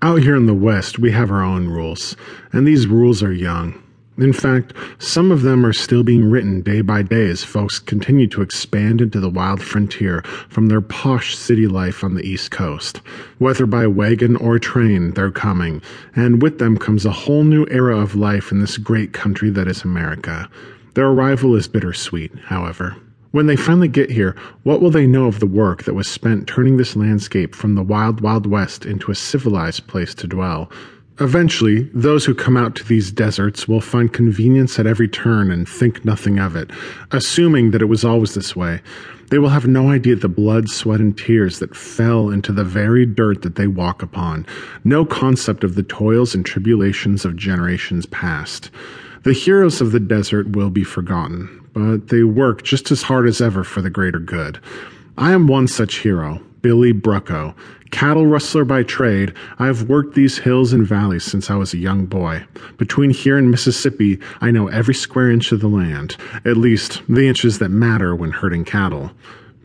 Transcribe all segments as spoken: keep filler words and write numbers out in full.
Out here in the West, we have our own rules, and these rules are young. In fact, some of them are still being written day by day as folks continue to expand into the wild frontier from their posh city life on the East Coast. Whether by wagon or train, they're coming, and with them comes a whole new era of life in this great country that is America. Their arrival is bittersweet, however. When they finally get here, what will they know of the work that was spent turning this landscape from the wild, wild West into a civilized place to dwell? Eventually, those who come out to these deserts will find convenience at every turn and think nothing of it, assuming that it was always this way. They will have no idea the blood, sweat, and tears that fell into the very dirt that they walk upon, no concept of the toils and tribulations of generations past. The heroes of the desert will be forgotten, but they work just as hard as ever for the greater good. I am one such hero, Billy Brucko. Cattle rustler by trade, I have worked these hills and valleys since I was a young boy. Between here and Mississippi, I know every square inch of the land, at least the inches that matter when herding cattle.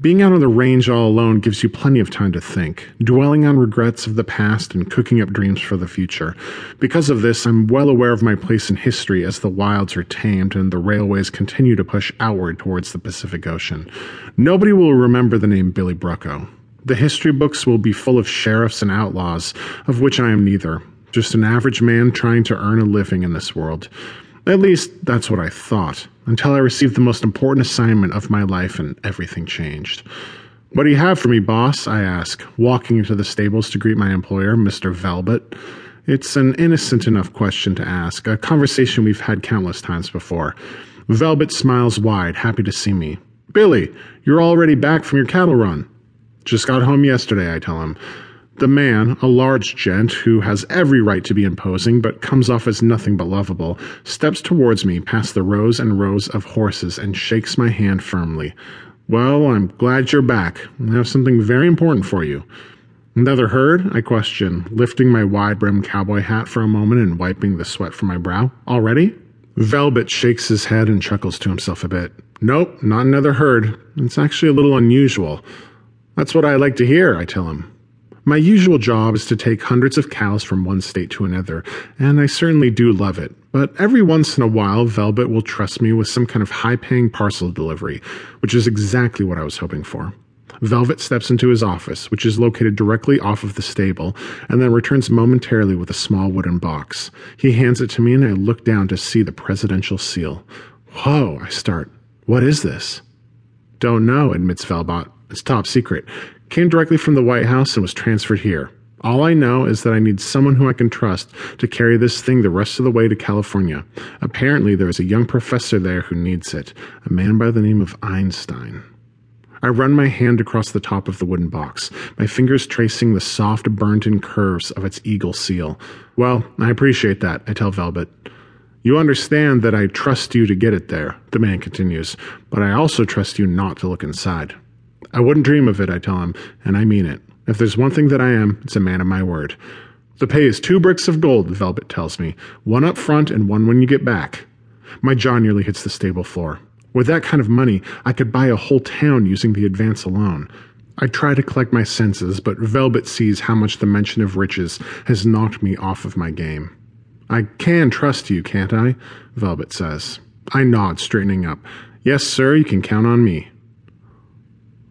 Being out on the range all alone gives you plenty of time to think, dwelling on regrets of the past and cooking up dreams for the future. Because of this, I'm well aware of my place in history as the wilds are tamed and the railways continue to push outward towards the Pacific Ocean. Nobody will remember the name Billy Brucko. The history books will be full of sheriffs and outlaws, of which I am neither, just an average man trying to earn a living in this world. At least, that's what I thought, until I received the most important assignment of my life and everything changed. "What do you have for me, boss?" I ask, walking into the stables to greet my employer, Mister Velvet. It's an innocent enough question to ask, a conversation we've had countless times before. Velvet smiles wide, happy to see me. "Billy, you're already back from your cattle run." "Just got home yesterday," I tell him. The man, a large gent who has every right to be imposing but comes off as nothing but lovable, steps towards me past the rows and rows of horses and shakes my hand firmly. "Well, I'm glad you're back. I have something very important for you." "Another herd?" I question, lifting my wide-brimmed cowboy hat for a moment and wiping the sweat from my brow. "Already?" Velvet shakes his head and chuckles to himself a bit. "Nope, not another herd. It's actually a little unusual." "That's what I like to hear," I tell him. My usual job is to take hundreds of cows from one state to another, and I certainly do love it, but every once in a while Velvet will trust me with some kind of high-paying parcel delivery, which is exactly what I was hoping for. Velvet steps into his office, which is located directly off of the stable, and then returns momentarily with a small wooden box. He hands it to me, and I look down to see the presidential seal. "Whoa," I start. "What is this?" "Don't know," admits Velvet. "It's top secret. Came directly from the White House and was transferred here. All I know is that I need someone who I can trust to carry this thing the rest of the way to California. Apparently there is a young professor there who needs it, a man by the name of Einstein." I run my hand across the top of the wooden box, my fingers tracing the soft, burnt-in curves of its eagle seal. "Well, I appreciate that," I tell Velvet. "You understand that I trust you to get it there," the man continues, "but I also trust you not to look inside." "I wouldn't dream of it," I tell him, "and I mean it. If there's one thing that I am, it's a man of my word." "The pay is two bricks of gold," Velvet tells me, "one up front and one when you get back." My jaw nearly hits the stable floor. With that kind of money, I could buy a whole town using the advance alone. I try to collect my senses, but Velvet sees how much the mention of riches has knocked me off of my game. "I can trust you, can't I?" Velvet says. I nod, straightening up. "Yes, sir, you can count on me."